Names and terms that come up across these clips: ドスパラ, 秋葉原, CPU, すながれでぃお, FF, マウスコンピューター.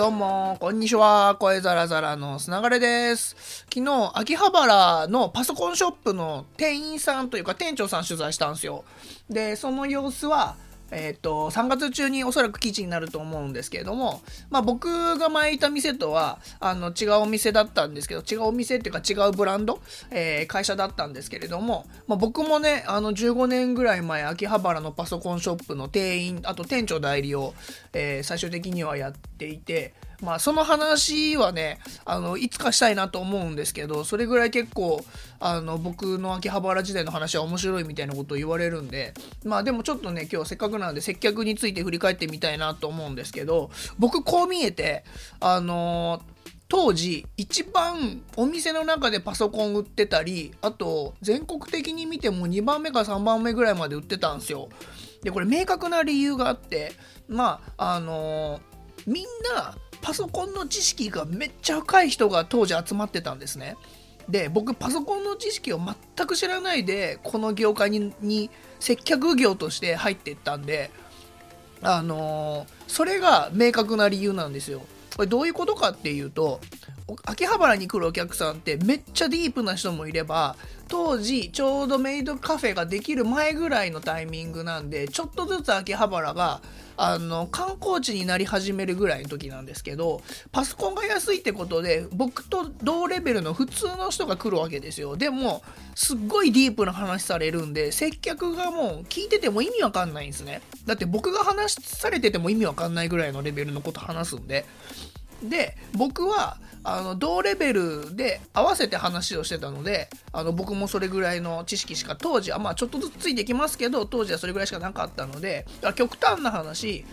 どうもこんにちは、声ザラザラのすながれです。昨日秋葉原のパソコンショップの店員さんというか店長さん取材したんですよ。でその様子は3月中におそらく記事になると思うんですけれども、僕が前いた店とは違うお店だったんですけど、違うお店っていうか違うブランド、会社だったんですけれども、僕もね15年ぐらい前秋葉原のパソコンショップの店員あと店長代理を、最終的にはやっていて、その話はねいつかしたいなと思うんですけど、それぐらい結構僕の秋葉原時代の話は面白いみたいなことを言われるんで、でもちょっとね今日せっかくなので接客について振り返ってみたいなと思うんですけど、僕こう見えて当時一番お店の中でパソコン売ってたり、あと全国的に見ても2番目か3番目ぐらいまで売ってたんですよ。でこれ明確な理由があってみんなパソコンの知識がめっちゃ深い人が当時集まってたんですね。で僕パソコンの知識を全く知らないでこの業界に接客業として入っていったんで、それが明確な理由なんですよ。これどういうことかっていうと、秋葉原に来るお客さんってめっちゃディープな人もいれば、当時ちょうどメイドカフェができる前ぐらいのタイミングなんで、ちょっとずつ秋葉原が観光地になり始めるぐらいの時なんですけど、パソコンが安いってことで僕と同レベルの普通の人が来るわけですよ。でもすっごいディープな話されるんで接客がもう聞いてても意味わかんないんですね。だって僕が話されてても意味わかんないぐらいのレベルのこと話すんで。で僕は同レベルで合わせて話をしてたので、僕もそれぐらいの知識しか当時はちょっとずつついてきますけど、当時はそれぐらいしかなかったので、極端な話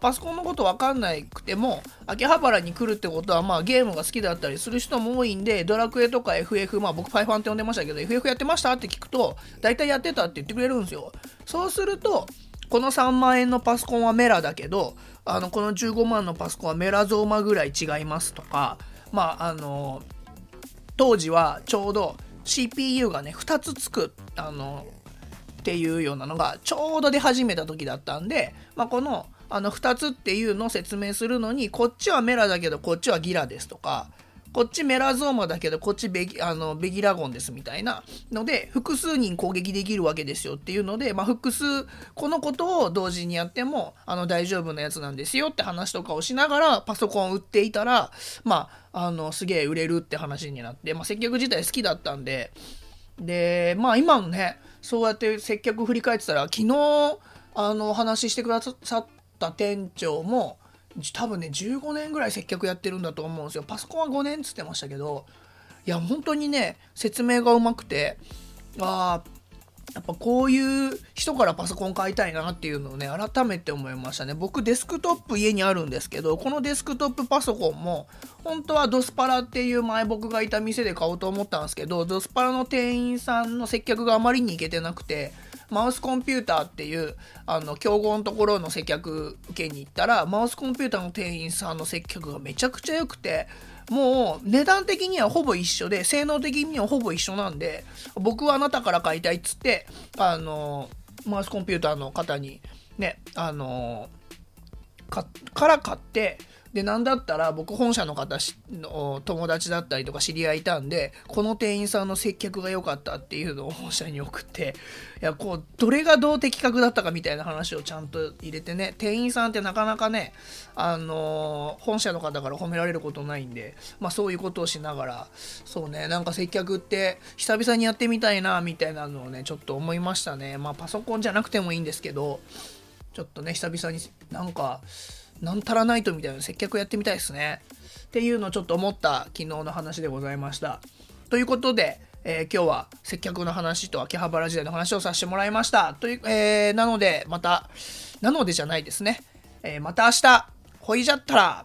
パソコンのこと分かんなくても秋葉原に来るってことはゲームが好きだったりする人も多いんで、ドラクエとか FF、僕ファイファンって呼んでましたけど FF やってましたって聞くと大体やってたって言ってくれるんですよ。そうするとこの3万円のパソコンはメラだけどこの15万のパソコンはメラゾーマぐらい違いますとか、当時はちょうど CPU がね2つつくっていうようなのがちょうど出始めた時だったんで、この2つっていうのを説明するのに、こっちはメラだけどこっちはギラですとか、こっちメラゾーマだけどこっちベギラゴンですみたいなので複数人攻撃できるわけですよっていうので、複数このことを同時にやっても大丈夫なやつなんですよって話とかをしながらパソコン売っていたら、すげえ売れるって話になって、接客自体好きだったんで、今のねそうやって接客振り返ってたら、昨日お話ししてくださった店長も多分ね15年ぐらい接客やってるんだと思うんですよ。パソコンは5年っつってましたけど、いや本当にね説明がうまくて、やっぱこういう人からパソコン買いたいなっていうのをね改めて思いましたね。僕デスクトップ家にあるんですけど、このデスクトップパソコンも本当はドスパラっていう前僕がいた店で買おうと思ったんですけど、ドスパラの店員さんの接客があまりにいけてなくて、マウスコンピューターっていう競合のところの接客受けに行ったら、マウスコンピューターの店員さんの接客がめちゃくちゃ良くて、もう値段的にはほぼ一緒で性能的にはほぼ一緒なんで、僕はあなたから買いたいっつってマウスコンピューターの方にねから買って、でなんだったら僕本社の方の友達だったりとか知り合いいたんで、この店員さんの接客が良かったっていうのを本社に送って、いやこうどれがどう的確だったかみたいな話をちゃんと入れてね、店員さんってなかなかね本社の方から褒められることないんで、そういうことをしながら、そうねなんか接客って久々にやってみたいなみたいなのをねちょっと思いましたね。パソコンじゃなくてもいいんですけど、ちょっとね久々になんかなんたらナイトみたいな接客やってみたいですねっていうのをちょっと思った昨日の話でございました。ということで、今日は接客の話と秋葉原時代の話をさせてもらいましたという、なのでまたなのでじゃないですね、また明日ほいじゃったら